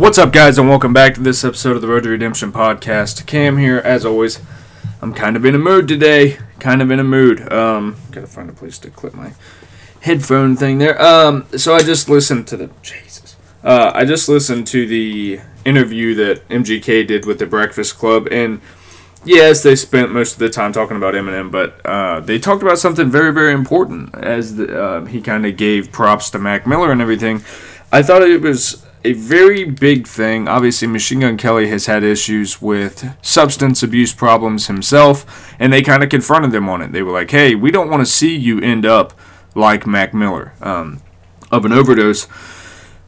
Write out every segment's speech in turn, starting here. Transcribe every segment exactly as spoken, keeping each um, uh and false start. What's up, guys, and welcome back to this episode of the Road to Redemption podcast. Cam here, as always. I'm kind of in a mood today. Kind of in a mood. Um, gotta find a place to clip my headphone thing there. Um, so I just listened to the Jesus. Uh, I just listened to the interview that M G K did with the Breakfast Club, and yes, they spent most of the time talking about Eminem, but uh, they talked about something very, very important. As the, uh, he kind of gave props to Mac Miller and everything, I thought it was a very big thing. Obviously, Machine Gun Kelly has had issues with substance abuse problems himself, and they kind of confronted them on it. They were like, hey, we don't want to see you end up like Mac Miller, um, of an overdose.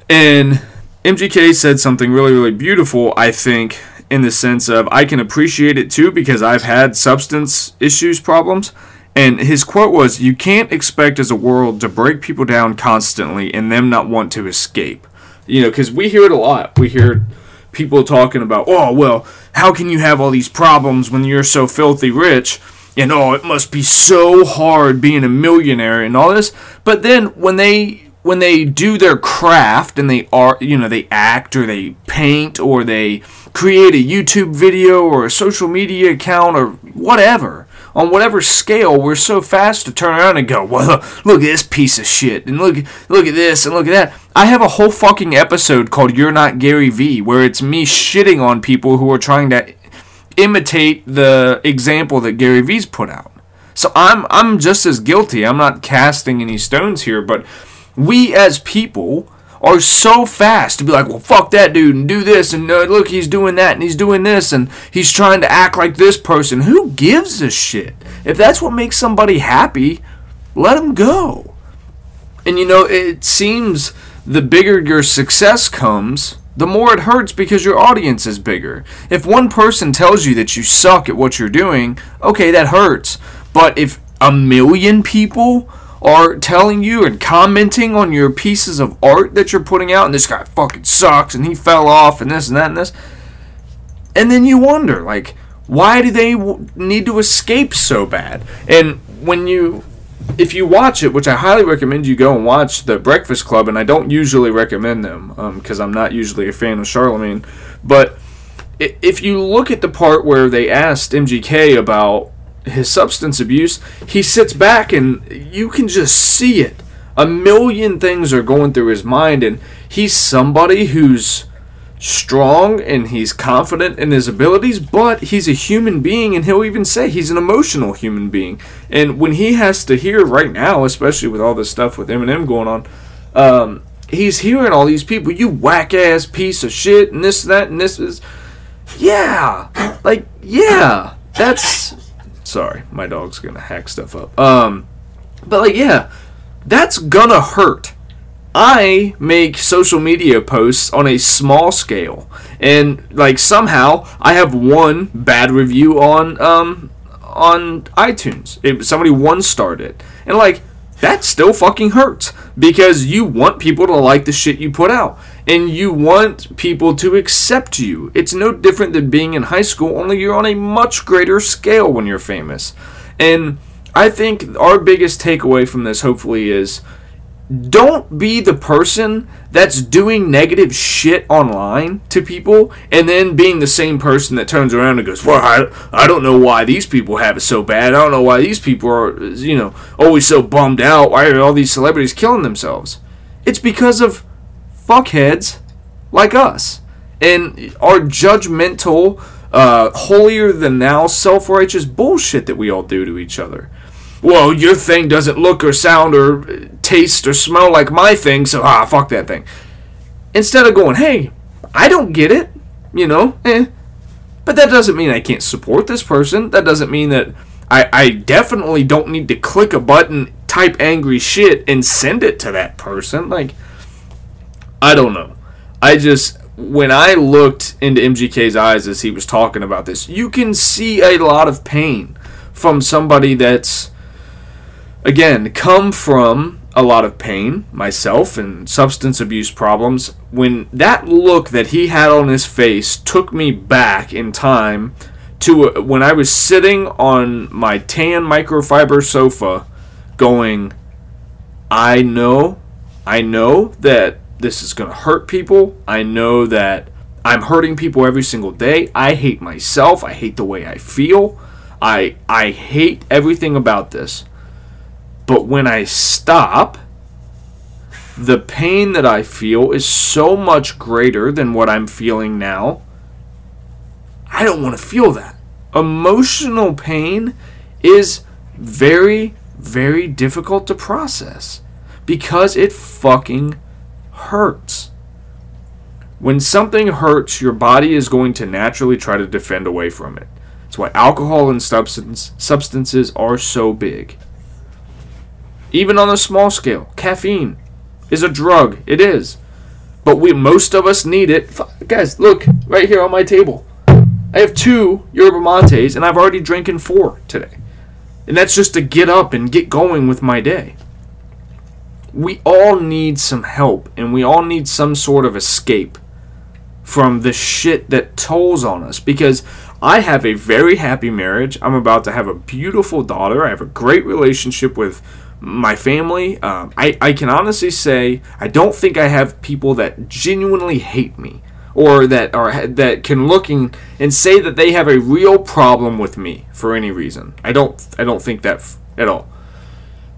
And M G K said something really, really beautiful, I think, in the sense of, I can appreciate it too, because I've had substance issues problems. And his quote was, you can't expect as a world to break people down constantly and them not want to escape. You know, because we hear it a lot. We hear people talking about, oh, well, how can you have all these problems when you're so filthy rich? And, oh, it must be so hard being a millionaire and all this. But then when they when they do their craft and they are, you know, they act or they paint or they create a YouTube video or a social media account or whatever, on whatever scale, we're so fast to turn around and go, well, look at this piece of shit, and look look at this, and look at that. I have a whole fucking episode called You're Not Gary V, where it's me shitting on people who are trying to imitate the example that Gary V's put out. So I'm I'm just as guilty. I'm not casting any stones here, but we as people are so fast to be like, well, fuck that dude, and do this, and uh, look, he's doing that, and he's doing this, and he's trying to act like this person. Who gives a shit? If that's what makes somebody happy, let him go. And, you know, it seems the bigger your success comes, the more it hurts because your audience is bigger. If one person tells you that you suck at what you're doing, okay, that hurts. But if a million people are telling you and commenting on your pieces of art that you're putting out, and this guy fucking sucks, and he fell off, and this and that and this, and then you wonder, like, why do they need to escape so bad? And when you, if you watch it, which I highly recommend you go and watch The Breakfast Club, and I don't usually recommend them, um, because I'm not usually a fan of Charlemagne, but if you look at the part where they asked M G K about his substance abuse, he sits back and you can just see it. A million things are going through his mind, and he's somebody who's strong and he's confident in his abilities, but he's a human being, and he'll even say he's an emotional human being. And when he has to hear right now, especially with all this stuff with Eminem going on, um, he's hearing all these people, you whack-ass piece of shit, and this, that, and this is... Yeah! Like, yeah! That's... Sorry, my dog's gonna hack stuff up. Um, but like, yeah, that's gonna hurt. I make social media posts on a small scale, and like somehow I have one bad review on um on iTunes. It, somebody one starred it, and like that still fucking hurts because you want people to like the shit you put out, and you want people to accept you. It's no different than being in high school, only you're on a much greater scale when you're famous. And I think our biggest takeaway from this, hopefully, is don't be the person that's doing negative shit online to people and then being the same person that turns around and goes, well, I, I don't know why these people have it so bad. I don't know why these people are, you know, always so bummed out. Why are all these celebrities killing themselves? It's because of fuckheads like us and our judgmental, uh, holier-than-thou, self-righteous bullshit that we all do to each other. Well, your thing doesn't look or sound or taste or smell like my thing, so ah, fuck that thing. Instead of going, hey, I don't get it, you know, eh. But that doesn't mean I can't support this person. That doesn't mean that I, I definitely don't need to click a button, type angry shit, and send it to that person. Like, I don't know. I just, when I looked into M G K's eyes as he was talking about this, you can see a lot of pain from somebody that's, again, come from a lot of pain, myself, and substance abuse problems. When that look that he had on his face took me back in time to a, when I was sitting on my tan microfiber sofa going, I know, I know that this is going to hurt people. I know that I'm hurting people every single day. I hate myself. I hate the way I feel. I I hate everything about this. But when I stop, the pain that I feel is so much greater than what I'm feeling now. I don't want to feel that. Emotional pain is very, very difficult to process because it fucking hurts. When something hurts, your body is going to naturally try to defend away from it. That's why alcohol and substance substances are so big. Even on a small scale, caffeine is a drug. It is. But we most of us need it. F- guys, look right here on my table. I have two Yerba Mates, and I've already drinking four today. And that's just to get up and get going with my day. We all need some help, and we all need some sort of escape from the shit that tolls on us. Because I have a very happy marriage. I'm about to have a beautiful daughter. I have a great relationship with my family. Um, I, I can honestly say I don't think I have people that genuinely hate me or that are that can look in, and say that they have a real problem with me for any reason. I don't I don't think that f- at all.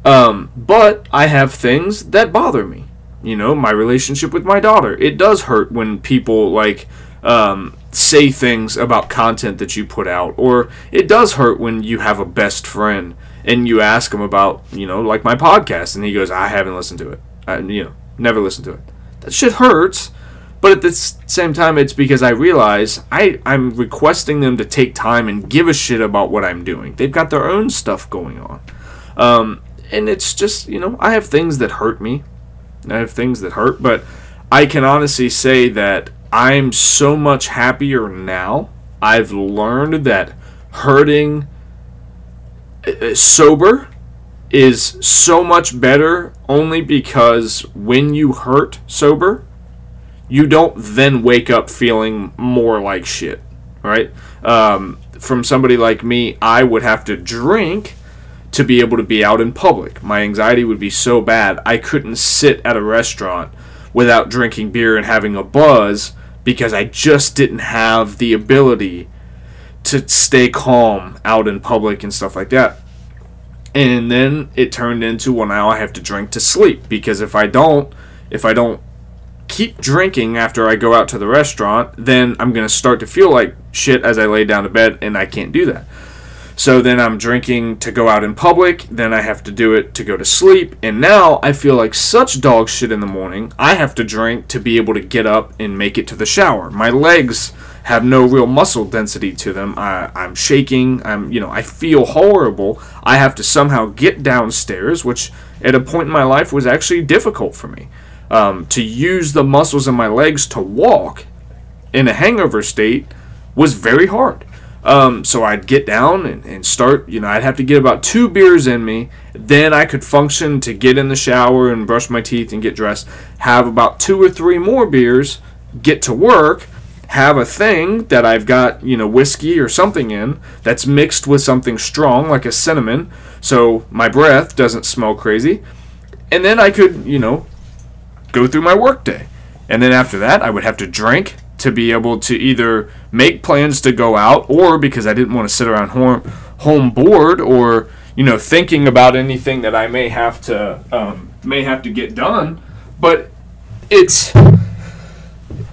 Um, but I have things that bother me. You know, my relationship with my daughter. It does hurt when people like um, say things about content that you put out, or it does hurt when you have a best friend and you ask him about, you know, like my podcast, and he goes, I haven't listened to it. I, you know, never listened to it. That shit hurts, but at the same time, it's because I realize I, I'm requesting them to take time and give a shit about what I'm doing. They've got their own stuff going on. Um, and it's just, you know, I have things that hurt me. I have things that hurt, but I can honestly say that I'm so much happier now. I've learned that hurting sober is so much better only because when you hurt sober, you don't then wake up feeling more like shit, right? Um, from somebody like me, I would have to drink to be able to be out in public. My anxiety would be so bad, I couldn't sit at a restaurant without drinking beer and having a buzz because I just didn't have the ability to stay calm out in public and stuff like that. And then it turned into, well, now I have to drink to sleep, because if I don't if I don't keep drinking after I go out to the restaurant, then I'm going to start to feel like shit as I lay down to bed, and I can't do that. So then I'm drinking to go out in public, then I have to do it to go to sleep, and now I feel like such dog shit in the morning. I have to drink to be able to get up and make it to the shower. My legs have no real muscle density to them. I, I'm shaking. I'm, you know, I feel horrible. I have to somehow get downstairs, which at a point in my life was actually difficult for me. Um, to use the muscles in my legs to walk in a hangover state was very hard. Um, so I'd get down and, and start, you know, I'd have to get about two beers in me. Then I could function to get in the shower and brush my teeth and get dressed, have about two or three more beers, get to work, have a thing that I've got, you know, whiskey or something in that's mixed with something strong like a cinnamon, so my breath doesn't smell crazy. And then I could, you know, go through my work day. And then after that, I would have to drink to be able to either make plans to go out, or because I didn't want to sit around home, home bored, or, you know, thinking about anything that I may have to um, may have to get done. But it's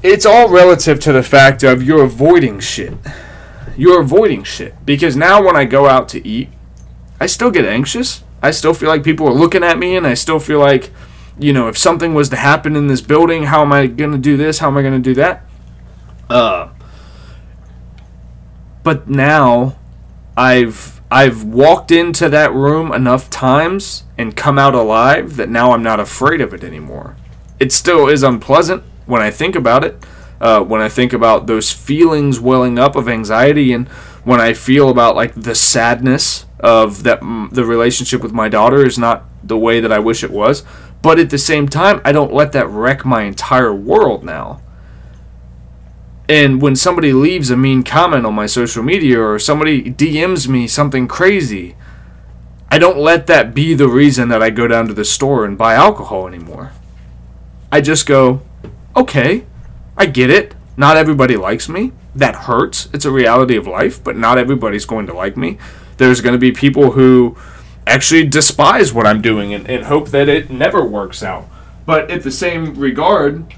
It's all relative to the fact of you're avoiding shit. You're avoiding shit. Because now when I go out to eat, I still get anxious. I still feel like people are looking at me, and I still feel like, you know, if something was to happen in this building, how am I going to do this? How am I going to do that? Uh, but now I've, I've walked into that room enough times and come out alive that now I'm not afraid of it anymore. It still is unpleasant when I think about it, Uh, when I think about those feelings welling up of anxiety, and when I feel about like the sadness of that, the relationship with my daughter is not the way that I wish it was. But at the same time, I don't let that wreck my entire world now. And when somebody leaves a mean comment on my social media, or somebody D Ms me something crazy, I don't let that be the reason that I go down to the store and buy alcohol anymore. I just go, okay, I get it. Not everybody likes me. That hurts. It's a reality of life, but not everybody's going to like me. There's going to be people who actually despise what I'm doing and, and hope that it never works out. But at the same regard,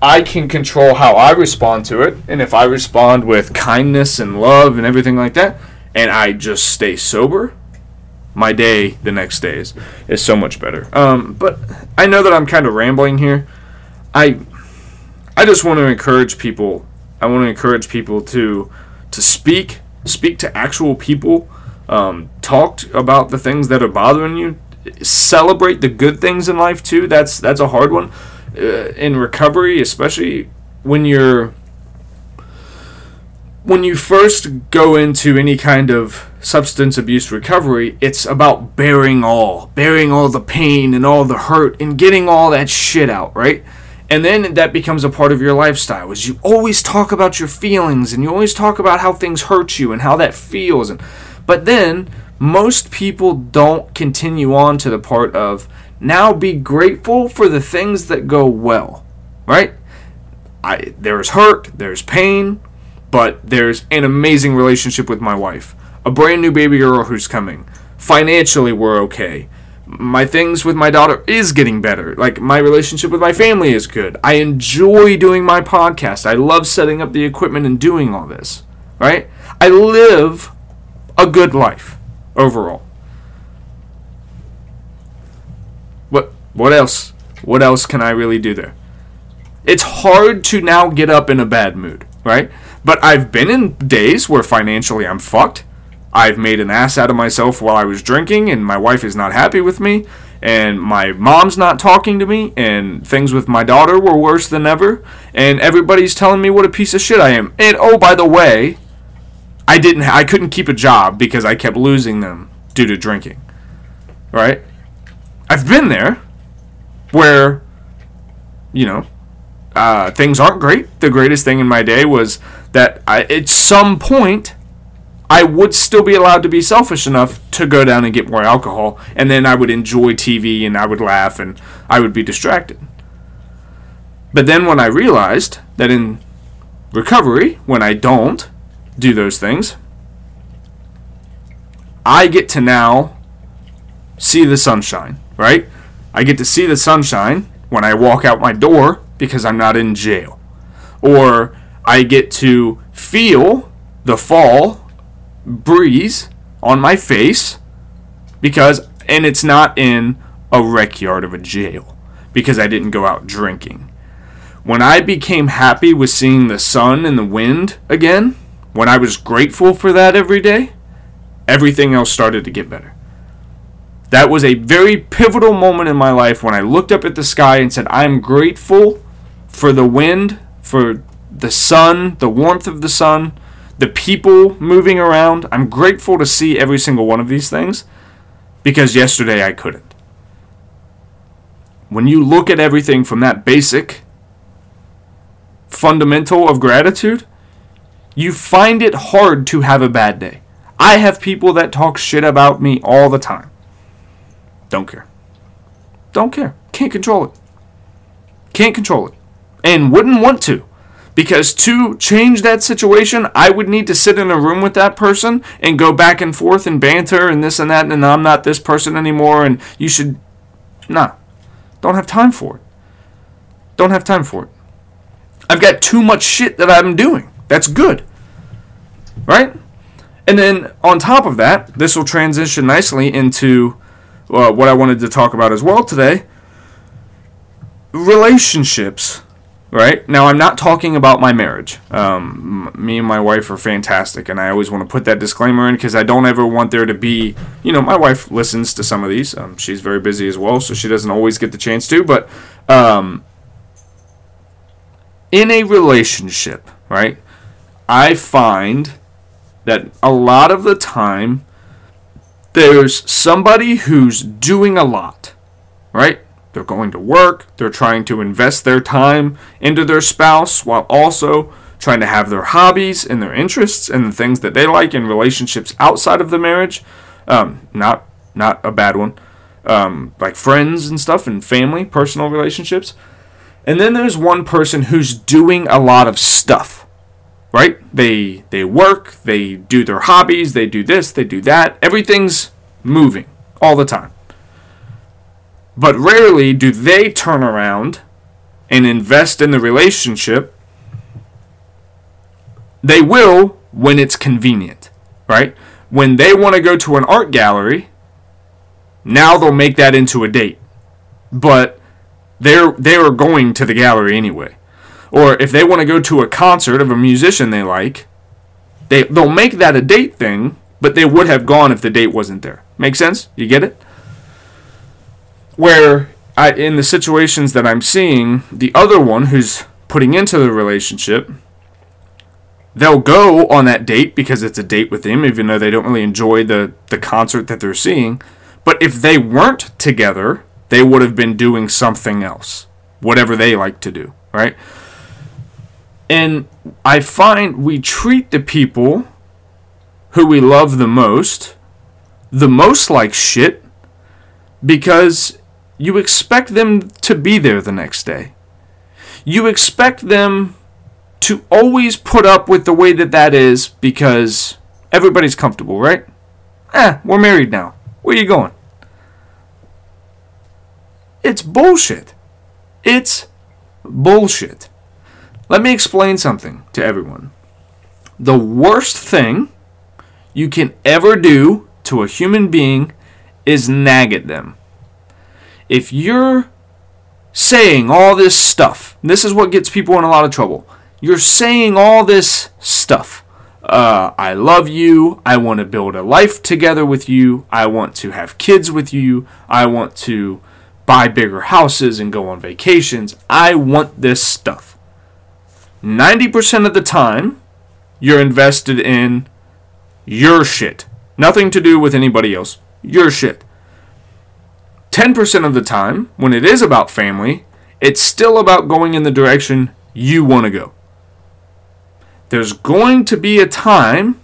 I can control how I respond to it. And if I respond with kindness and love and everything like that, and I just stay sober, my day the next day is, is so much better. Um, but I know that I'm kind of rambling here. I I just want to encourage people. I want to encourage people to to speak, speak to actual people, um, talk about the things that are bothering you. Celebrate the good things in life too. That's that's a hard one. Uh, in recovery, especially when you're when you first go into any kind of substance abuse recovery, it's about bearing all bearing all the pain and all the hurt and getting all that shit out, right? And then that becomes a part of your lifestyle, is you always talk about your feelings and you always talk about how things hurt you and how that feels. And but then most people don't continue on to the part of, now be grateful for the things that go well, right? I, there's hurt, there's pain, but there's an amazing relationship with my wife, a brand new baby girl who's coming. Financially, we're okay. My things with my daughter is getting better. Like, my relationship with my family is good. I enjoy doing my podcast. I love setting up the equipment and doing all this, right? I live a good life overall. What else? What else can I really do there? It's hard to now get up in a bad mood, right? But I've been in days where financially I'm fucked. I've made an ass out of myself while I was drinking, and my wife is not happy with me, and my mom's not talking to me, and things with my daughter were worse than ever, and everybody's telling me what a piece of shit I am. And oh, by the way, I didn't I couldn't keep a job because I kept losing them due to drinking. Right? I've been there. Where, you know, uh, things aren't great. The greatest thing in my day was that I, at some point I would still be allowed to be selfish enough to go down and get more alcohol. And then I would enjoy T V and I would laugh and I would be distracted. But then when I realized that in recovery, when I don't do those things, I get to now see the sunshine, right? I get to see the sunshine when I walk out my door because I'm not in jail. Or I get to feel the fall breeze on my face because, and it's not in a rec yard of a jail because I didn't go out drinking. When I became happy with seeing the sun and the wind again, when I was grateful for that every day, everything else started to get better. That was a very pivotal moment in my life when I looked up at the sky and said, I'm grateful for the wind, for the sun, the warmth of the sun, the people moving around. I'm grateful to see every single one of these things because yesterday I couldn't. When you look at everything from that basic fundamental of gratitude, you find it hard to have a bad day. I have people that talk shit about me all the time. Don't care. Don't care. Can't control it. Can't control it. And wouldn't want to. Because to change that situation, I would need to sit in a room with that person and go back and forth and banter and this and that, and I'm not this person anymore, and you should... Nah. Don't have time for it. Don't have time for it. I've got too much shit that I'm doing. That's good. Right? And then, on top of that, this will transition nicely into... Uh, what I wanted to talk about as well today, relationships, right? Now, I'm not talking about my marriage. Um, m- me and my wife are fantastic, and I always want to put that disclaimer in because I don't ever want there to be, you know, my wife listens to some of these. Um, she's very busy as well, so she doesn't always get the chance to, but um, in a relationship, right, I find that a lot of the time there's somebody who's doing a lot, right? They're going to work, they're trying to invest their time into their spouse while also trying to have their hobbies and their interests and the things that they like in relationships outside of the marriage. Um, not not a bad one. Um, like friends and stuff and family, personal relationships. And then there's one person who's doing a lot of stuff, right? They they work, they do their hobbies, they do this, they do that. Everything's moving all the time. But rarely do they turn around and invest in the relationship. They will when it's convenient, right? When they want to go to an art gallery, now they'll make that into a date. But they're they are going to the gallery anyway. Or if they want to go to a concert of a musician they like, they, they'll make that a date thing, but they would have gone if the date wasn't there. Make sense? You get it? Where I, in the situations that I'm seeing, the other one who's putting into the relationship, they'll go on that date because it's a date with them, even though they don't really enjoy the, the concert that they're seeing. But if they weren't together, they would have been doing something else, whatever they like to do, right? And I find we treat the people who we love the most, the most like shit, because you expect them to be there the next day. You expect them to always put up with the way that that is because everybody's comfortable, right? Eh, we're married now. Where are you going? It's bullshit. It's bullshit. Let me explain something to everyone. The worst thing you can ever do to a human being is nag at them. If you're saying all this stuff, this is what gets people in a lot of trouble. You're saying all this stuff. Uh, I love you. I want to build a life together with you. I want to have kids with you. I want to buy bigger houses and go on vacations. I want this stuff. ninety percent of the time, you're invested in your shit. Nothing to do with anybody else. Your shit. ten percent of the time, when it is about family, it's still about going in the direction you want to go. There's going to be a time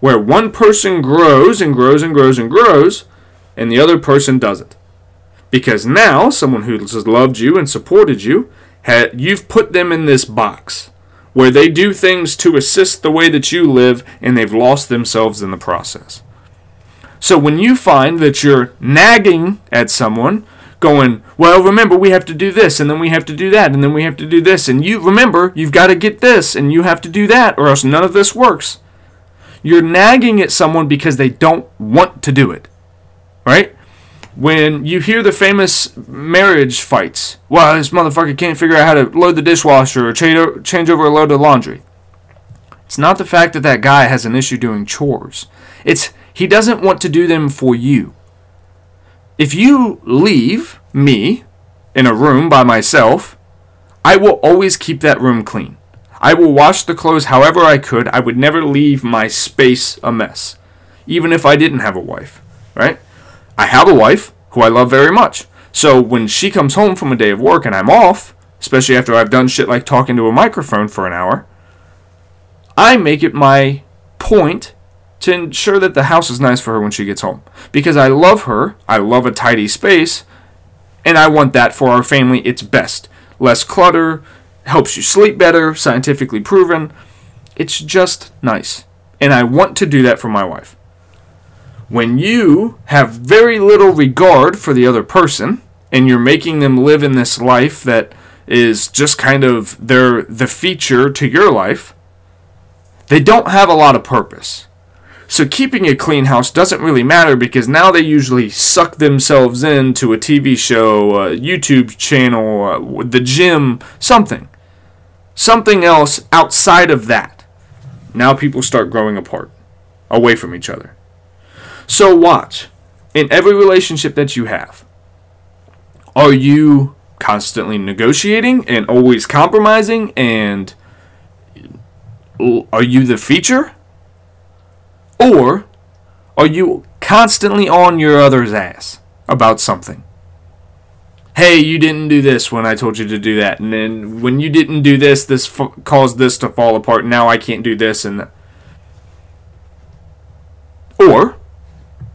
where one person grows and grows and grows and grows, and the other person doesn't. Because now, someone who has loved you and supported you, you've put them in this box where they do things to assist the way that you live, and they've lost themselves in the process. So when you find that you're nagging at someone, going, well, remember, we have to do this, and then we have to do that, and then we have to do this, and you remember, you've got to get this, and you have to do that, or else none of this works. You're nagging at someone because they don't want to do it, right? When you hear the famous marriage fights, well, this motherfucker can't figure out how to load the dishwasher or change over a load of laundry. It's not the fact that that guy has an issue doing chores. It's he doesn't want to do them for you. If you leave me in a room by myself, I will always keep that room clean. I will wash the clothes however I could. I would never leave my space a mess, even if I didn't have a wife, right? I have a wife who I love very much. So when she comes home from a day of work and I'm off, especially after I've done shit like talking to a microphone for an hour, I make it my point to ensure that the house is nice for her when she gets home. Because I love her, I love a tidy space, and I want that for our family. It's best. Less clutter, helps you sleep better, scientifically proven. It's just nice. And I want to do that for my wife. When you have very little regard for the other person, and you're making them live in this life that is just kind of their the feature to your life, they don't have a lot of purpose. So keeping a clean house doesn't really matter because now they usually suck themselves into a T V show, a YouTube channel, uh, the gym, something. Something else outside of that. Now people start growing apart, away from each other. So watch, in every relationship that you have, are you constantly negotiating and always compromising, and are you the feature? Or are you constantly on your other's ass about something? Hey, you didn't do this when I told you to do that. And then when you didn't do this, this f- caused this to fall apart. Now I can't do this. And th- Or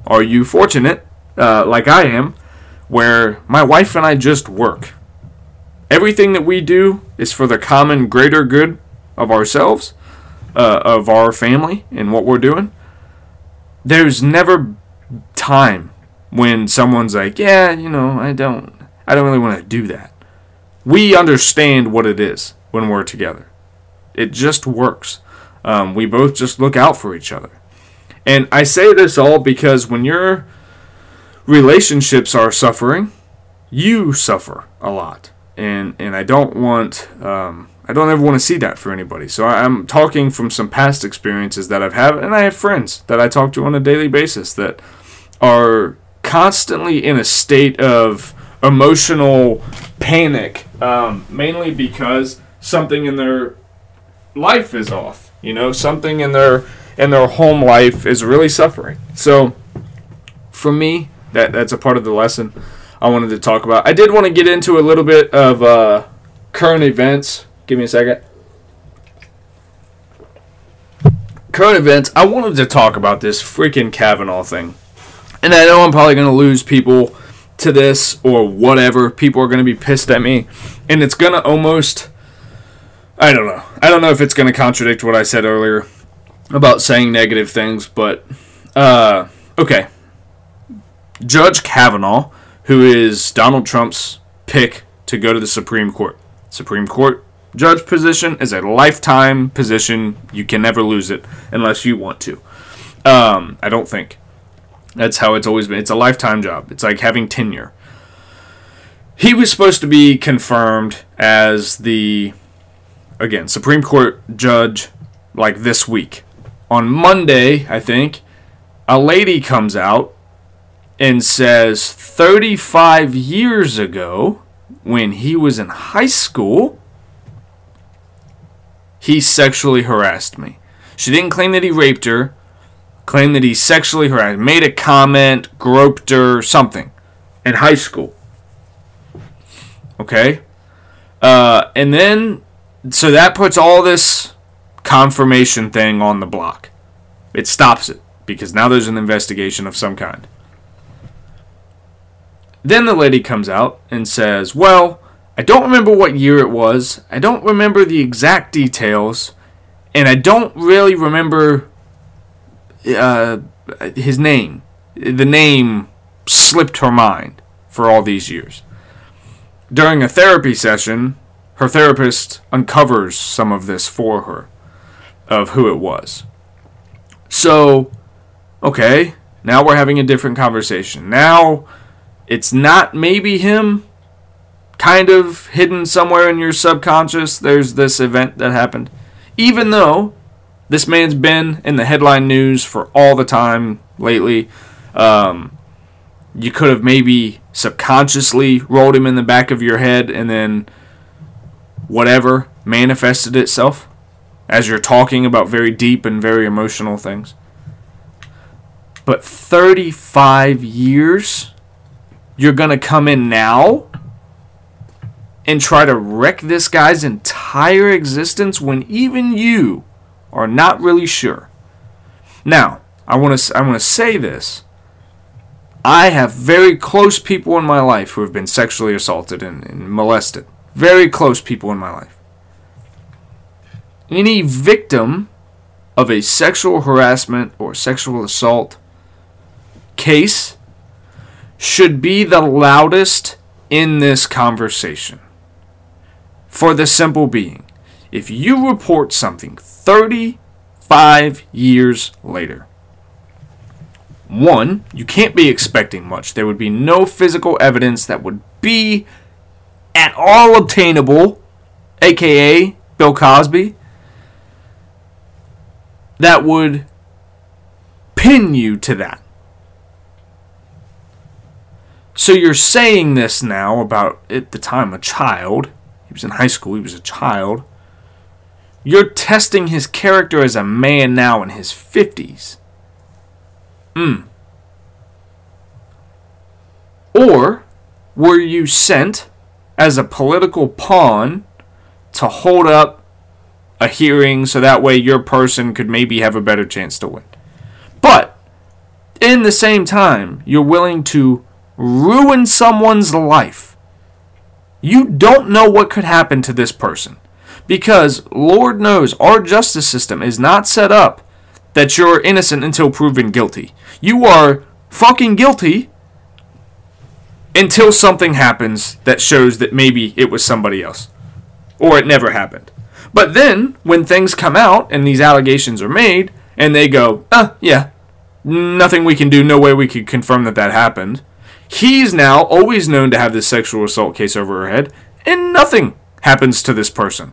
are you fortunate, uh, like I am, where my wife and I just work? Everything that we do is for the common greater good of ourselves, uh, of our family, and what we're doing. There's never time when someone's like, yeah, you know, I don't... I don't really want to do that. We understand what it is when we're together. It just works. Um, we both just look out for each other. And I say this all because when your relationships are suffering, you suffer a lot. And and I don't want, um, I don't ever want to see that for anybody. So I'm talking from some past experiences that I've had, and I have friends that I talk to on a daily basis that are constantly in a state of emotional panic, um, mainly because something in their life is off. You know, something in their in their home life is really suffering. So, for me, that that's a part of the lesson I wanted to talk about. I did want to get into a little bit of uh, current events. Give me a second. Current events. I wanted to talk about this freaking Kavanaugh thing, and I know I'm probably going to lose people to this or whatever. People are going to be pissed at me, and it's going to almost, I don't know. I don't know if it's going to contradict what I said earlier about saying negative things, but uh, okay. Judge Kavanaugh, who is Donald Trump's pick to go to the Supreme Court. Supreme Court judge position is a lifetime position. You can never lose it unless you want to. Um, I don't think. That's how it's always been. It's a lifetime job. It's like having tenure. He was supposed to be confirmed as the, again, Supreme Court judge, like this week. On Monday, I think, a lady comes out and says thirty-five years ago, when he was in high school, he sexually harassed me. She didn't claim that he raped her. Claimed that he sexually harassed, made a comment, groped her, something, in high school. Okay? Uh, and then, so that puts all this confirmation thing on the block. It stops it, because now there's an investigation of some kind. Then the lady comes out and says, well, I don't remember what year it was, I don't remember the exact details, and I don't really remember... Uh, his name. The name slipped her mind for all these years. During a therapy session, her therapist uncovers some of this for her, of who it was. So, okay, now we're having a different conversation. Now, it's not maybe him, kind of hidden somewhere in your subconscious. There's this event that happened. Even though... this man's been in the headline news for all the time lately. Um, you could have maybe subconsciously rolled him in the back of your head and then whatever manifested itself as you're talking about very deep and very emotional things. But thirty-five years, you're going to come in now and try to wreck this guy's entire existence when even you... are not really sure. Now, I want to I want to say this. I have very close people in my life who have been sexually assaulted and, and molested. Very close people in my life. Any victim of a sexual harassment or sexual assault case should be the loudest in this conversation. For the simple being, if you report something thirty-five years later, one, you can't be expecting much. There would be no physical evidence that would be at all obtainable, aka Bill Cosby, that would pin you to that. So you're saying this now about, at the time, a child. He was in high school. He was a child. You're testing his character as a man now in his fifties. Hmm. Or were you sent as a political pawn to hold up a hearing so that way your person could maybe have a better chance to win? But, in the same time, you're willing to ruin someone's life. You don't know what could happen to this person. Because, Lord knows, our justice system is not set up that you're innocent until proven guilty. You are fucking guilty until something happens that shows that maybe it was somebody else. Or it never happened. But then, when things come out and these allegations are made, and they go, ah, yeah, nothing we can do, no way we could confirm that that happened. He's now always known to have this sexual assault case over her head, and nothing happens to this person.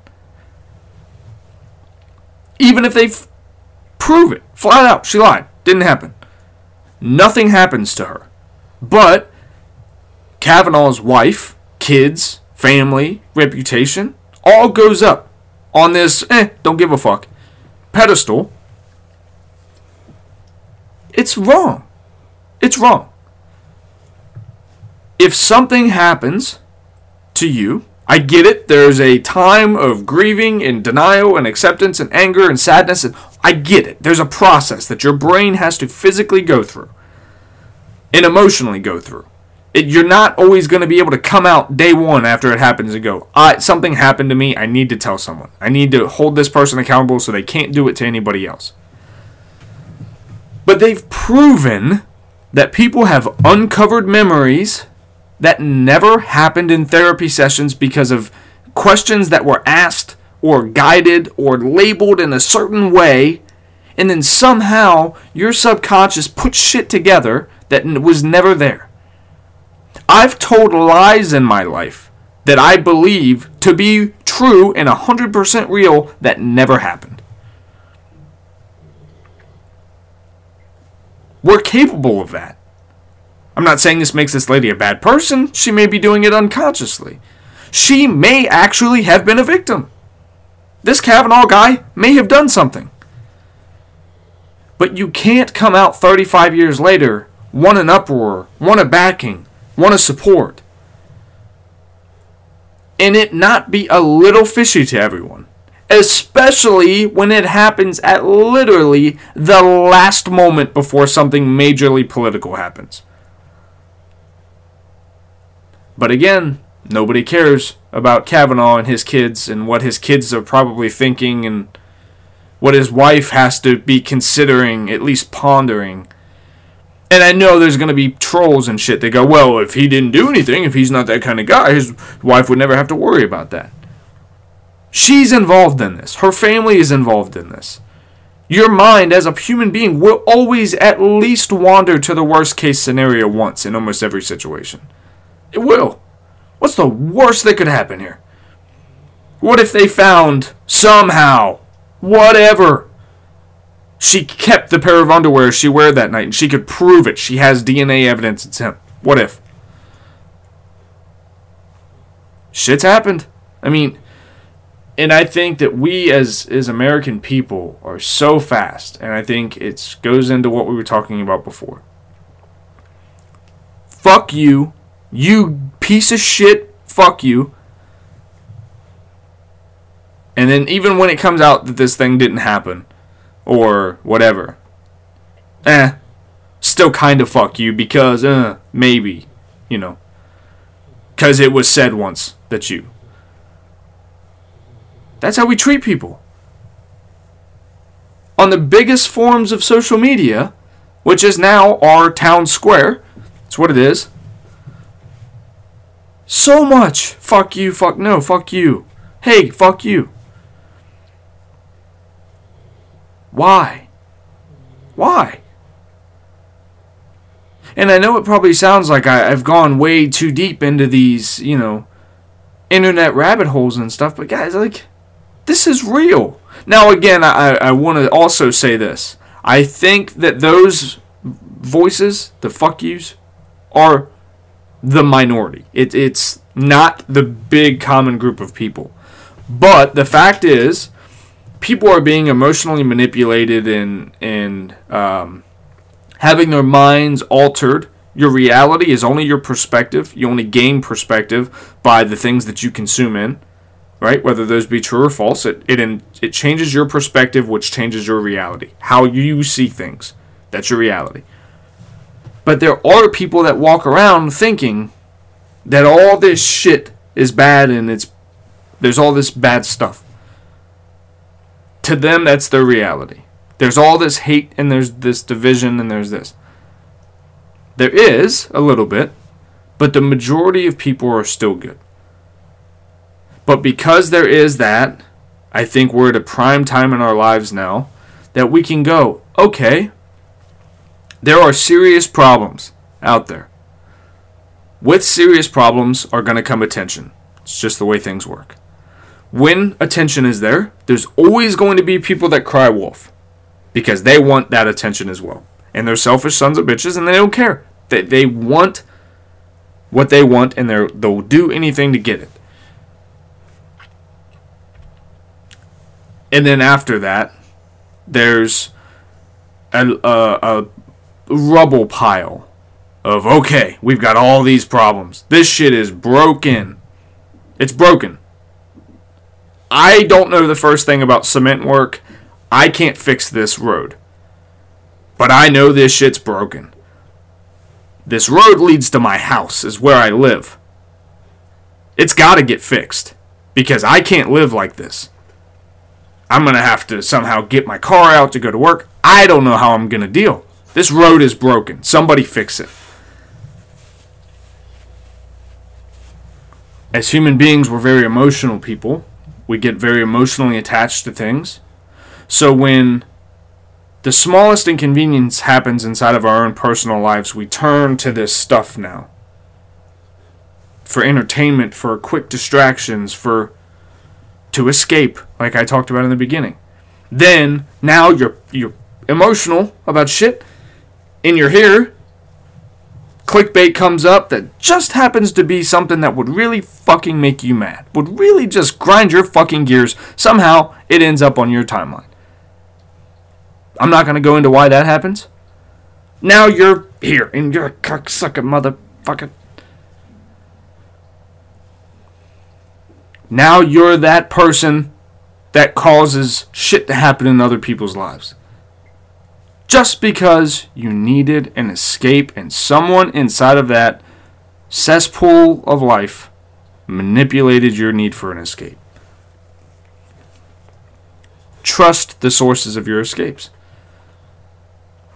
Even if they f- prove it, flat out, she lied, didn't happen. Nothing happens to her. But Kavanaugh's wife, kids, family, reputation, all goes up on this, eh, don't give a fuck, pedestal. It's wrong. It's wrong. If something happens to you, I get it. There's a time of grieving and denial and acceptance and anger and sadness. And I get it. There's a process that your brain has to physically go through and emotionally go through. It, you're not always going to be able to come out day one after it happens and go, I, something happened to me. I need to tell someone. I need to hold this person accountable so they can't do it to anybody else. But they've proven that people have uncovered memories that never happened in therapy sessions because of questions that were asked or guided or labeled in a certain way. And then somehow your subconscious put shit together that was never there. I've told lies in my life that I believe to be true and one hundred percent real that never happened. We're capable of that. I'm not saying this makes this lady a bad person. She may be doing it unconsciously. She may actually have been a victim. This Kavanaugh guy may have done something. But you can't come out thirty-five years later, want an uproar, want a backing, want a support, and it not be a little fishy to everyone. Especially when it happens at literally the last moment before something majorly political happens. But again, nobody cares about Kavanaugh and his kids and what his kids are probably thinking and what his wife has to be considering, at least pondering. And I know there's going to be trolls and shit that go, well, if he didn't do anything, if he's not that kind of guy, his wife would never have to worry about that. She's involved in this. Her family is involved in this. Your mind as a human being will always at least wander to the worst case scenario once in almost every situation. It will. What's the worst that could happen here? What if they found, somehow, whatever, she kept the pair of underwear she wore that night and she could prove it. She has D N A evidence it's him. What if? Shit's happened. I mean, and I think that we as, as American people are so fast, and I think it goes into what we were talking about before. Fuck you. You piece of shit, fuck you. And then even when it comes out that this thing didn't happen, or whatever, eh, still kind of fuck you because, uh, maybe, you know, because it was said once that you. That's how we treat people. On the biggest forms of social media, which is now our town square, that's what it is. So much. Fuck you, fuck no, fuck you. Hey, fuck you. Why? Why? And I know it probably sounds like I, I've gone way too deep into these, you know, internet rabbit holes and stuff, but guys, like, this is real. Now, again, I, I want to also say this. I think that those voices, the fuck yous, are the minority. It, it's not the big common group of people. But the fact is, people are being emotionally manipulated and, and um, having their minds altered. Your reality is only your perspective. You only gain perspective by the things that you consume in, right? Whether those be true or false, it it, in, it changes your perspective, which changes your reality. How you see things, that's your reality. But there are people that walk around thinking that all this shit is bad and it's there's all this bad stuff. To them, that's their reality. There's all this hate and there's this division and there's this. There is, a little bit, but the majority of people are still good. But because there is that, I think we're at a prime time in our lives now that we can go, okay, there are serious problems out there. With serious problems are going to come attention. It's just the way things work. When attention is there, there's always going to be people that cry wolf because they want that attention as well. And they're selfish sons of bitches and they don't care. They, they want what they want and they're, they'll do anything to get it. And then after that, there's a, a, a rubble pile of, okay, we've got all these problems. This shit is broken. It's broken. I don't know the first thing about cement work. I can't fix this road. But I know this shit's broken. This road leads to my house, is where I live. It's got to get fixed. Because I can't live like this. I'm going to have to somehow get my car out to go to work. I don't know how I'm going to deal. This road is broken. Somebody fix it. As human beings, we're very emotional people. We get very emotionally attached to things. So when the smallest inconvenience happens inside of our own personal lives, we turn to this stuff now. For entertainment, for quick distractions, for to escape, like I talked about in the beginning. Then, now you're you're emotional about shit, and you're here, clickbait comes up that just happens to be something that would really fucking make you mad, would really just grind your fucking gears. Somehow, it ends up on your timeline. I'm not going to go into why that happens. Now you're here, and you're a cocksucker motherfucker. Now you're that person that causes shit to happen in other people's lives. Just because you needed an escape and someone inside of that cesspool of life manipulated your need for an escape. Trust the sources of your escapes.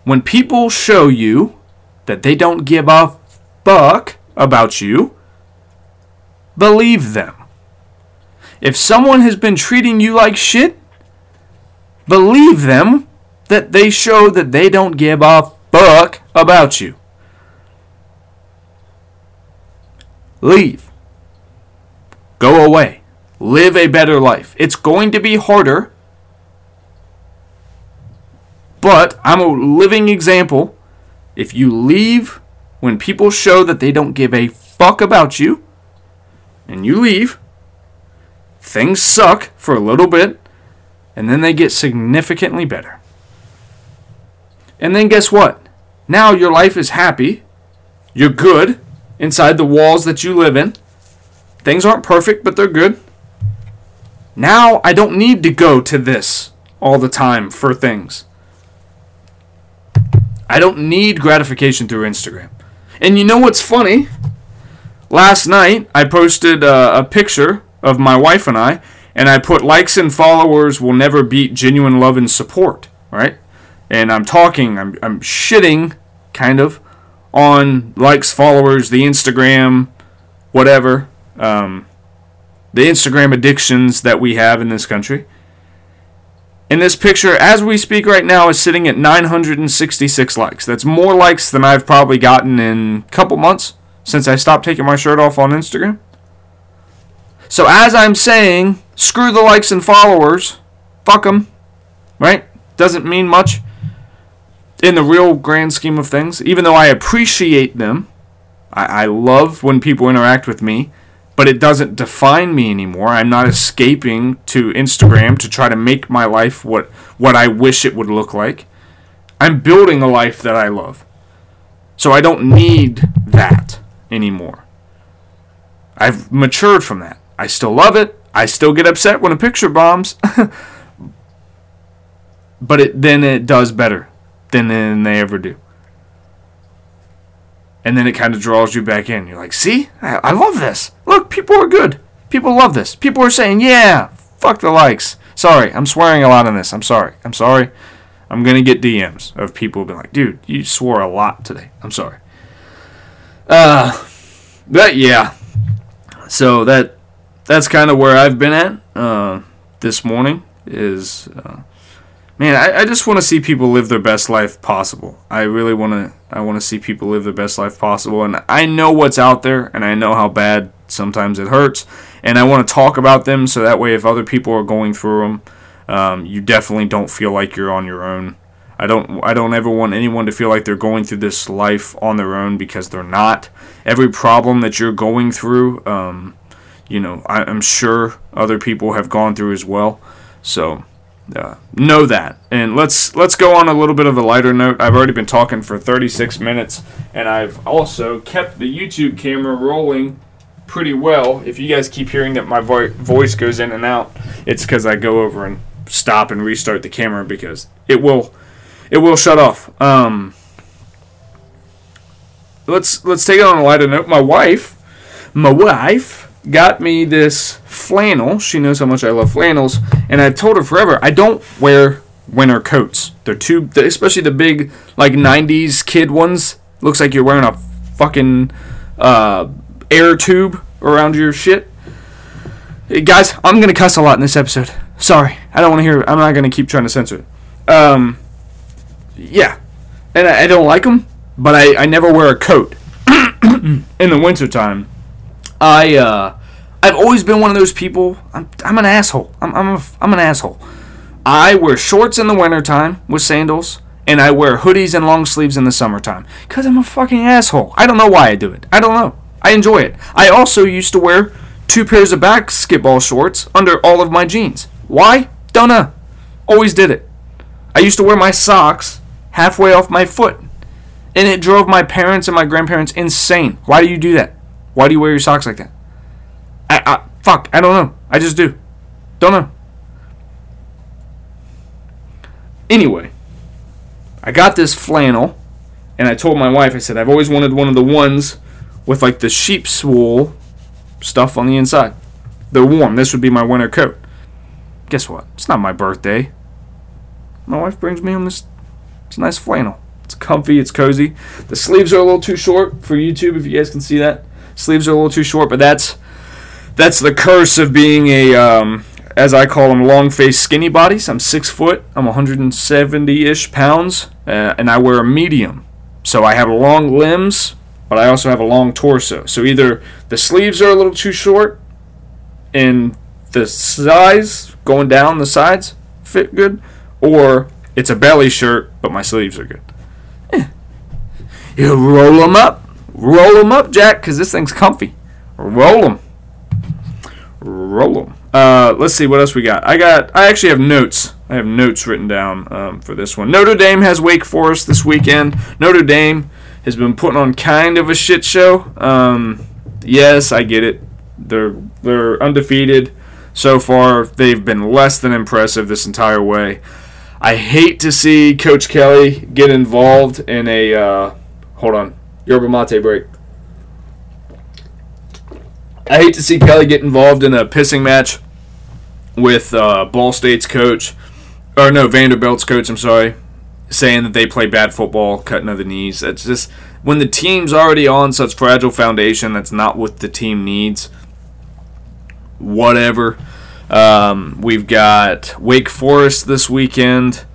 When people show you that they don't give a fuck about you, believe them. If someone has been treating you like shit, believe them that they show that they don't give a fuck about you. Leave. Go away. Live a better life. It's going to be harder, but I'm a living example. If you leave when people show that they don't give a fuck about you, and you leave, things suck for a little bit, and then they get significantly better. And then guess what? Now your life is happy. You're good inside the walls that you live in. Things aren't perfect, but they're good. Now I don't need to go to this all the time for things. I don't need gratification through Instagram. And you know what's funny? Last night, I posted a, a picture of my wife and I, and I put likes and followers will never beat genuine love and support, right? And I'm talking, I'm I'm shitting, kind of, on likes, followers, the Instagram, whatever, um, the Instagram addictions that we have in this country. And this picture, as we speak right now, is sitting at nine hundred sixty-six likes. That's more likes than I've probably gotten in a couple months since I stopped taking my shirt off on Instagram. So as I'm saying, screw the likes and followers, fuck them, right? Doesn't mean much in the real grand scheme of things. Even though I appreciate them, I, I love when people interact with me, but it doesn't define me anymore. I'm not escaping to Instagram to try to make my life what, what I wish it would look like. I'm building a life that I love. So I don't need that anymore. I've matured from that. I still love it. I still get upset when a picture bombs. But it then it does better than, than they ever do. And then it kind of draws you back in. You're like, see? I, I love this. Look, people are good. People love this. People are saying, yeah, fuck the likes. Sorry, I'm swearing a lot on this. I'm sorry. I'm sorry. I'm going to get D Ms of people being like, dude, you swore a lot today. I'm sorry. Uh, but, yeah. So, that that's kind of where I've been at uh, this morning is... Uh, Man, I, I just want to see people live their best life possible. I really want to I want to see people live their best life possible. And I know what's out there, and I know how bad sometimes it hurts. And I want to talk about them, so that way if other people are going through them, um, you definitely don't feel like you're on your own. I don't, I don't ever want anyone to feel like they're going through this life on their own, because they're not. Every problem that you're going through, um, you know, I, I'm sure other people have gone through as well. So... Uh, know that, and let's let's go on a little bit of a lighter note. I've already been talking for thirty-six minutes, and I've also kept the YouTube camera rolling pretty well. If you guys keep hearing that my vo- voice goes in and out, it's because I go over and stop and restart the camera, because it will it will shut off. Um, let's let's take it on a lighter note. My wife, my wife. got me this flannel. She knows how much I love flannels, and I've told her forever, I don't wear winter coats. They're too, especially the big, like, nineties kid ones. Looks like you're wearing a fucking uh, air tube around your shit. Hey, guys, I'm going to cuss a lot in this episode. Sorry. I don't want to hear it. I'm not going to keep trying to censor it. Um, yeah. And I, I don't like them, but I, I never wear a coat in the wintertime. I uh, I've always been one of those people. I'm I'm an asshole. I'm I'm a, I'm an asshole. I wear shorts in the wintertime with sandals, and I wear hoodies and long sleeves in the summertime, cause I'm a fucking asshole. I don't know why I do it. I don't know. I enjoy it. I also used to wear two pairs of basketball shorts under all of my jeans. Why? Don't know. Always did it. I used to wear my socks halfway off my foot, and it drove my parents and my grandparents insane. Why do you do that? Why do you wear your socks like that? I, I fuck, I don't know. I just do. Don't know. Anyway, I got this flannel, and I told my wife, I said, I've always wanted one of the ones with, like, the sheep's wool stuff on the inside. They're warm. This would be my winter coat. Guess what? It's not my birthday. My wife brings me on this, this nice flannel. It's comfy. It's cozy. The sleeves are a little too short for YouTube, if you guys can see that. Sleeves are a little too short, but that's that's the curse of being a, um, as I call them, long-faced skinny bodies. I'm six foot. I'm one hundred seventy-ish pounds, uh, and I wear a medium. So I have long limbs, but I also have a long torso. So either the sleeves are a little too short, and the size, going down the sides, fit good, or it's a belly shirt, but my sleeves are good. Eh. You roll them up. Roll them up, Jack, because this thing's comfy. Roll them. Roll them. Uh, let's see what else we got. I got. I actually have notes. I have notes written down um, for this one. Notre Dame has Wake Forest this weekend. Notre Dame has been putting on kind of a shit show. Um, yes, I get it. They're they're undefeated so far. They've been less than impressive this entire way. I hate to see Coach Kelly get involved in a. Uh, hold on. Yerba mate break. I hate to see Kelly get involved in a pissing match with uh, Ball State's coach, or no, Vanderbilt's coach, I'm sorry, saying that they play bad football, cutting of the knees. That's just, when the team's already on such fragile foundation, that's not what the team needs. Whatever. Um, we've got Wake Forest this weekend.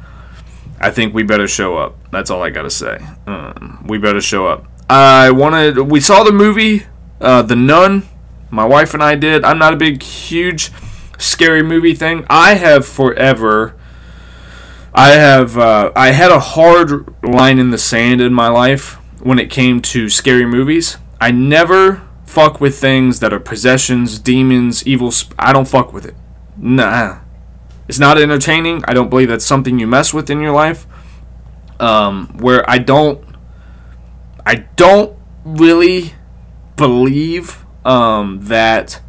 I think we better show up. That's all I got to say. Um, we better show up. I wanted. We saw the movie, uh, The Nun. My wife and I did. I'm not a big, huge, scary movie thing. I have forever. I have. Uh, I had a hard line in the sand in my life when it came to scary movies. I never fuck with things that are possessions, demons, evil. Sp- I don't fuck with it. Nah. It's not entertaining. I don't believe that's something you mess with in your life. Um, where I don't... I don't really believe um, that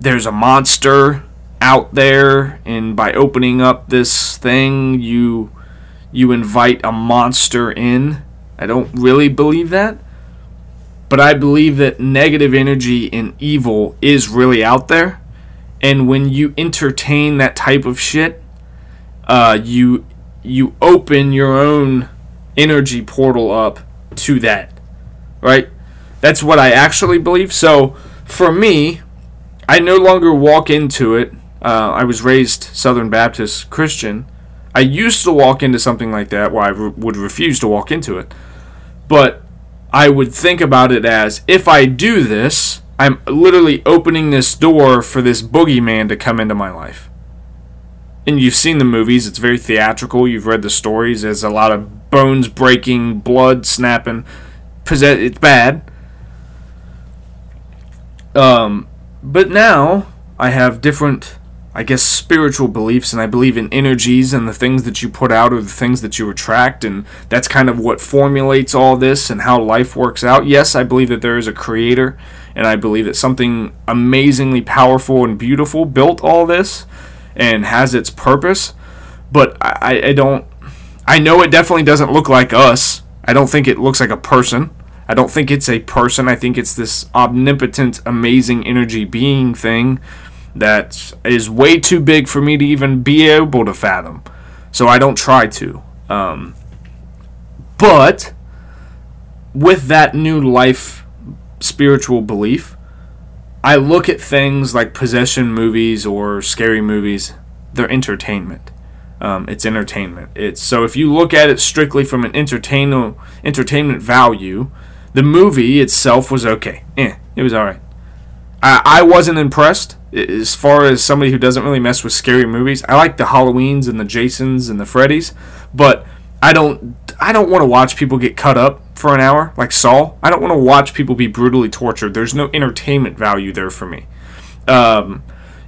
there's a monster out there, and by opening up this thing, you you invite a monster in. I don't really believe that. But I believe that negative energy and evil is really out there. And when you entertain that type of shit, uh, you you open your own energy portal up to that, right? That's what I actually believe. So for me, I no longer walk into it. Uh, I was raised Southern Baptist Christian. I used to walk into something like that where I re- would refuse to walk into it. But I would think about it as, if I do this, I'm literally opening this door for this boogeyman to come into my life. And you've seen the movies. It's very theatrical. You've read the stories. There's a lot of bones breaking, blood snapping. Possess- it's bad. Um, but now I have different, I guess, spiritual beliefs, and I believe in energies, and the things that you put out are the things that you attract, and that's kind of what formulates all this and how life works out. Yes, I believe that there is a creator, and I believe that something amazingly powerful and beautiful built all this and has its purpose, but I, I don't... I know it definitely doesn't look like us. I don't think it looks like a person. I don't think it's a person. I think it's this omnipotent, amazing energy being thing that is way too big for me to even be able to fathom. So I don't try to. Um, but with that new life spiritual belief, I look at things like possession movies or scary movies. They're entertainment. Um, it's entertainment. It's so if you look at it strictly from an entertain- entertainment value, the movie itself was okay. Eh, it was all right. I, I wasn't impressed. As far as somebody who doesn't really mess with scary movies, I like the Halloweens and the Jasons and the Freddys, but I don't I don't want to watch people get cut up for an hour like Saw. I don't want to watch people be brutally tortured. There's no entertainment value there for me. Um,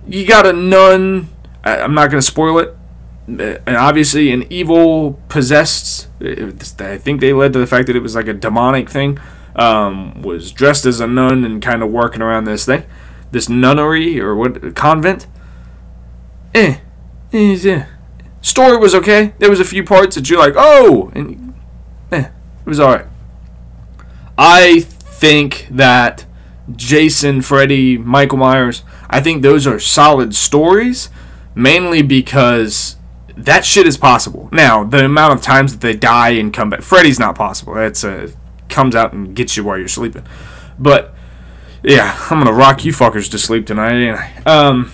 you got a nun. I, I'm not going to spoil it. And obviously, an evil possessed. I think they led to the fact that it was like a demonic thing. Um, was dressed as a nun and kind of working around this thing. This nunnery or what convent? Eh, eh, eh. Story was okay. There was a few parts that you're like, oh, and eh, it was all right. I think that Jason, Freddy, Michael Myers, I think those are solid stories, mainly because that shit is possible. Now, the amount of times that they die and come back, Freddy's not possible. That's a comes out and gets you while you're sleeping, but. Yeah, I'm going to rock you fuckers to sleep tonight, ain't I? Um,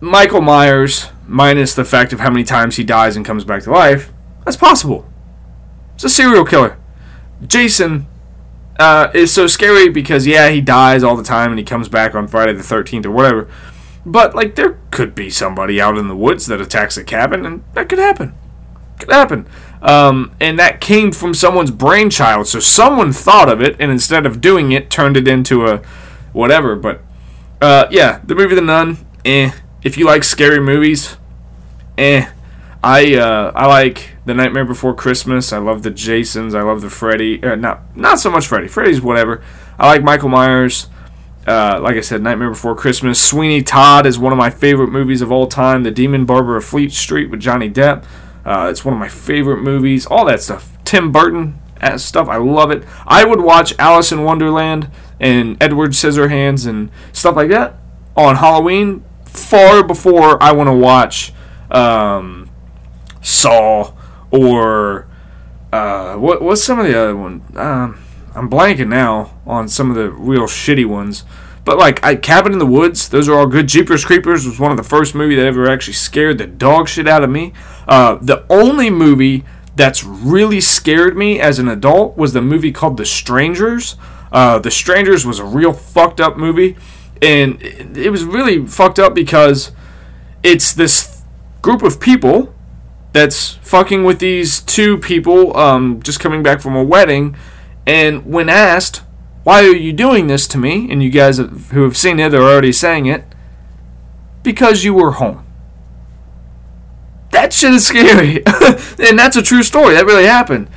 Michael Myers, minus the fact of how many times he dies and comes back to life, that's possible. It's a serial killer. Jason uh, is so scary because, yeah, he dies all the time and he comes back on Friday the thirteenth or whatever. But, like, there could be somebody out in the woods that attacks a cabin, and that could happen. Could happen. Um, and that came from someone's brainchild, so someone thought of it, and instead of doing it, turned it into a whatever, but, uh, yeah, the movie The Nun, eh, if you like scary movies, eh, I, uh, I like The Nightmare Before Christmas, I love the Jasons, I love the Freddy, uh, not, not so much Freddy, Freddy's whatever, I like Michael Myers, uh, like I said, Nightmare Before Christmas, Sweeney Todd is one of my favorite movies of all time, The Demon Barber of Fleet Street with Johnny Depp. Uh, it's one of my favorite movies. All that stuff. Tim Burton stuff. I love it. I would watch Alice in Wonderland and Edward Scissorhands and stuff like that on Halloween far before I want to watch um, Saw or uh, what? What's some of the other ones? Um, I'm blanking now on some of the real shitty ones. But like I, Cabin in the Woods, those are all good. Jeepers Creepers was one of the first movies that ever actually scared the dog shit out of me. Uh, the only movie that's really scared me as an adult was the movie called The Strangers. Uh, The Strangers was a real fucked up movie. And it, it was really fucked up because it's this group of people that's fucking with these two people um, just coming back from a wedding. And when asked, Why are you doing this to me? And you guys who have seen it are already saying it. Because you were home. That shit is scary. And that's a true story. That really happened.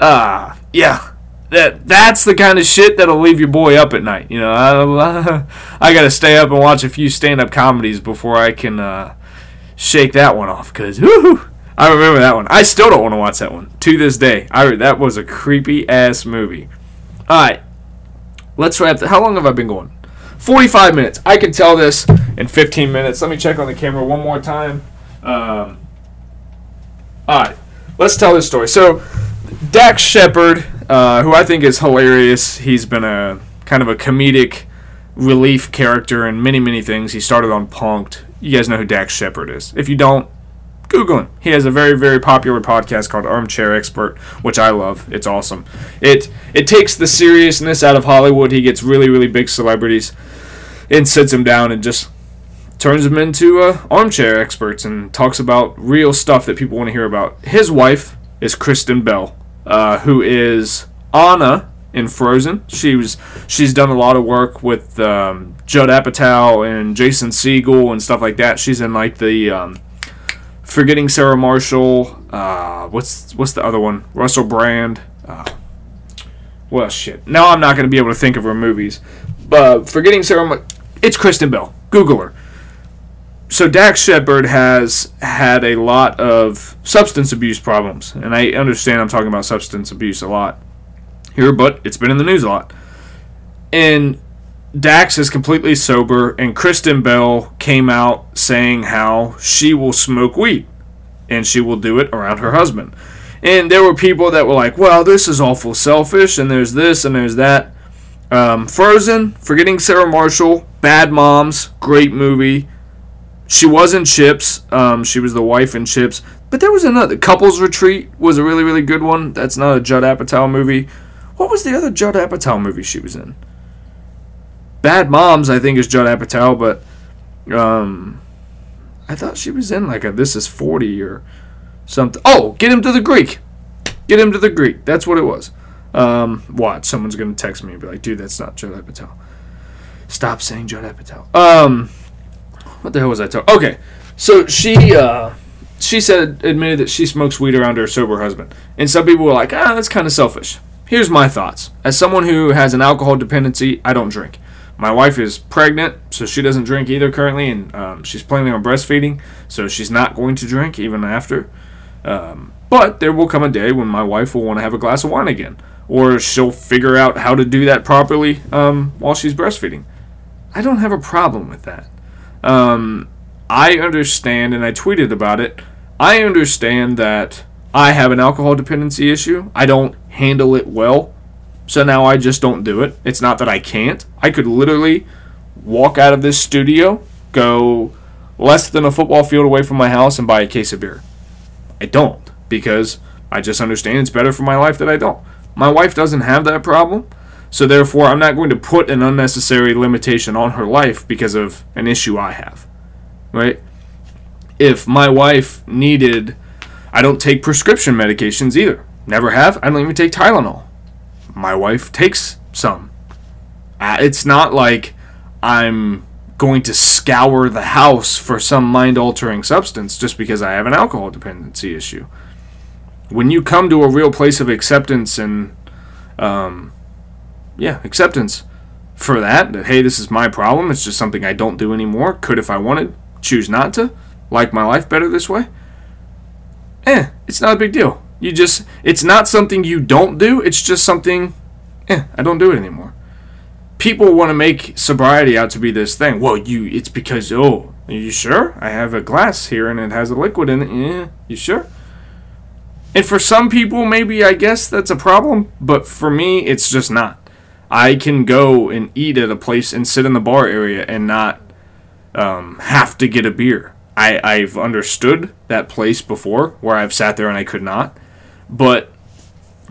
Uh, yeah. That That's the kind of shit that'll leave your boy up at night. You know, I, I got to stay up and watch a few stand-up comedies before I can uh, shake that one off. Because, woo-hoo, I remember that one. I still don't want to watch that one to this day. I That was a creepy-ass movie. All right. Let's wrap that. How long have I been going? forty-five minutes. I could tell this in fifteen minutes. Let me check on the camera one more time. Um, all right. Let's tell this story. So, Dax Shepard, uh, who I think is hilarious. He's been a kind of a comedic relief character in many, many things. He started on Punk'd. You guys know who Dax Shepard is. If you don't, Google him. He has a very, very popular podcast called Armchair Expert, which I love. It's awesome. It it takes the seriousness out of Hollywood. He gets really, really big celebrities and sits them down and just turns them into uh, armchair experts and talks about real stuff that people want to hear about. His wife is Kristen Bell, uh, who is Anna in Frozen. She was she's done a lot of work with um, Judd Apatow and Jason Segel and stuff like that. She's in like the um, Forgetting Sarah Marshall, uh, what's what's the other one? Russell Brand. Uh, well, shit. Now I'm not going to be able to think of her movies. But uh, Forgetting Sarah Mar- it's Kristen Bell. Google her. So Dax Shepard has had a lot of substance abuse problems. And I understand I'm talking about substance abuse a lot here, but it's been in the news a lot. And Dax is completely sober, and Kristen Bell came out saying how she will smoke weed, and she will do it around her husband. And there were people that were like, well, this is awful selfish, and there's this, and there's that. Um, Frozen, Forgetting Sarah Marshall, Bad Moms, great movie. She was in Chips. Um, she was the wife in Chips. But there was another. Couples Retreat was a really, really good one. That's not a Judd Apatow movie. What was the other Judd Apatow movie she was in? Bad Moms, I think, is Judd Apatow, but um, I thought she was in like a This Is forty or something. Oh, Get Him to the Greek. Get Him to the Greek. That's what it was. Um, watch. Someone's going to text me and be like, dude, that's not Judd Apatow. Stop saying Judd Apatow. Um, what the hell was I talking? Okay. So she uh, she said, admitted that she smokes weed around her sober husband. And some people were like, ah, that's kind of selfish. Here's my thoughts. As someone who has an alcohol dependency, I don't drink. My wife is pregnant, so she doesn't drink either currently, and um, she's planning on breastfeeding, so she's not going to drink even after. Um, but there will come a day when my wife will want to have a glass of wine again, or she'll figure out how to do that properly um, while she's breastfeeding. I don't have a problem with that. Um, I understand, and I tweeted about it, I understand that I have an alcohol dependency issue. I don't handle it well. So now I just don't do it. It's not that I can't. I could literally walk out of this studio, go less than a football field away from my house, and buy a case of beer. I don't, because I just understand it's better for my life that I don't. My wife doesn't have that problem, so therefore I'm not going to put an unnecessary limitation on her life because of an issue I have, right? If my wife needed, I don't take prescription medications either. Never have. I don't even take Tylenol. My wife takes some. It's not like I'm going to scour the house for some mind-altering substance just because I have an alcohol dependency issue. When you come to a real place of acceptance and, um, yeah, acceptance for that, that, hey, this is my problem, it's just something I don't do anymore, could if I wanted, choose not to, like my life better this way, eh, it's not a big deal. You just, it's not something you don't do, it's just something, eh, I don't do it anymore. People want to make sobriety out to be this thing. Well, you, it's because, oh, are you sure? I have a glass here and it has a liquid in it, yeah, you sure? And for some people, maybe, I guess that's a problem, but for me, it's just not. I can go and eat at a place and sit in the bar area and not um, have to get a beer. I, I've understood that place before where I've sat there and I could not. But,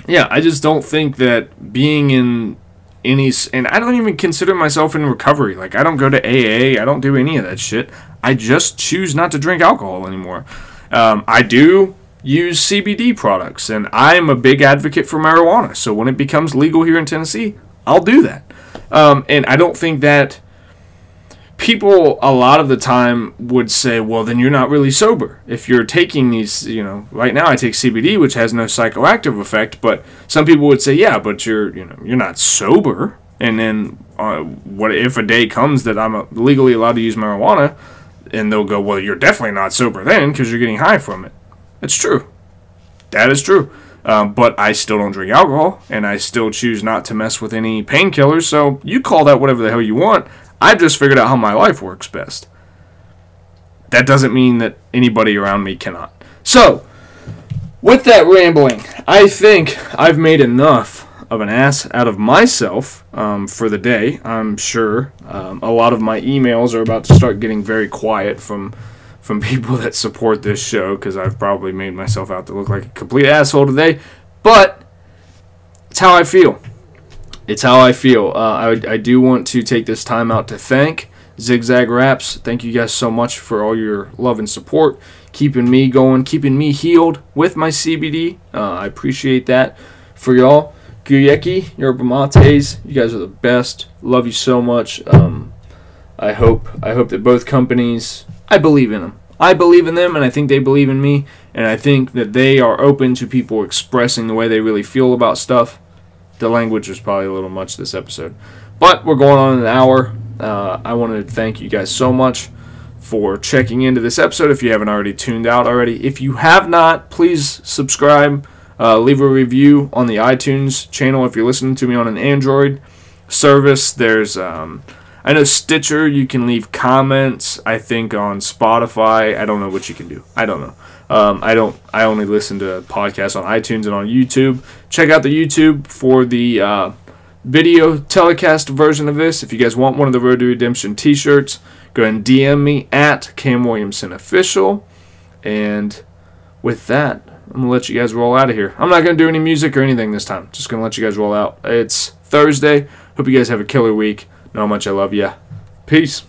yeah, I just don't think that being in any... And I don't even consider myself in recovery. Like, I don't go to A A. I don't do any of that shit. I just choose not to drink alcohol anymore. Um, I do use C B D products, and I'm a big advocate for marijuana. So when it becomes legal here in Tennessee, I'll do that. Um, and I don't think that people a lot of the time would say, well, then you're not really sober. If you're taking these, you know, right now I take C B D, which has no psychoactive effect, but some people would say, yeah, but you're, you know, you're not sober. And then uh, what if a day comes that I'm legally allowed to use marijuana, and they'll go, well, you're definitely not sober then because you're getting high from it. It's true. That is true. Um, but I still don't drink alcohol, and I still choose not to mess with any painkillers, so you call that whatever the hell you want. I just figured out how my life works best. That doesn't mean that anybody around me cannot. So, with that rambling, I think I've made enough of an ass out of myself um, for the day, I'm sure. Um, a lot of my emails are about to start getting very quiet from... from people that support this show, because I've probably made myself out to look like a complete asshole today, but it's how I feel. It's how I feel. Uh, I, I do want to take this time out to thank Zigzag Raps. Thank you guys so much for all your love and support, keeping me going, keeping me healed with my C B D. Uh, I appreciate that for y'all. Guyeki, Yerba Mates, you guys are the best. Love you so much. Um, I hope I hope that both companies... I believe in them. I believe in them, and I think they believe in me, and I think that they are open to people expressing the way they really feel about stuff. The language was probably a little much this episode, but we're going on an hour. Uh, I wanted to thank you guys so much for checking into this episode. If you haven't already tuned out already, if you have not, please subscribe. Uh, leave a review on the iTunes channel if you're listening to me on an Android service. There's... Um, I know Stitcher, you can leave comments. I think on Spotify, I don't know what you can do. I don't know. Um, I don't. I only listen to podcasts on iTunes and on YouTube. Check out the YouTube for the uh, video telecast version of this. If you guys want one of the Road to Redemption t-shirts, go ahead and D M me at Cam Williamson Official. And with that, I'm going to let you guys roll out of here. I'm not going to do any music or anything this time. Just going to let you guys roll out. It's Thursday. Hope you guys have a killer week. Know how much I love you. Peace.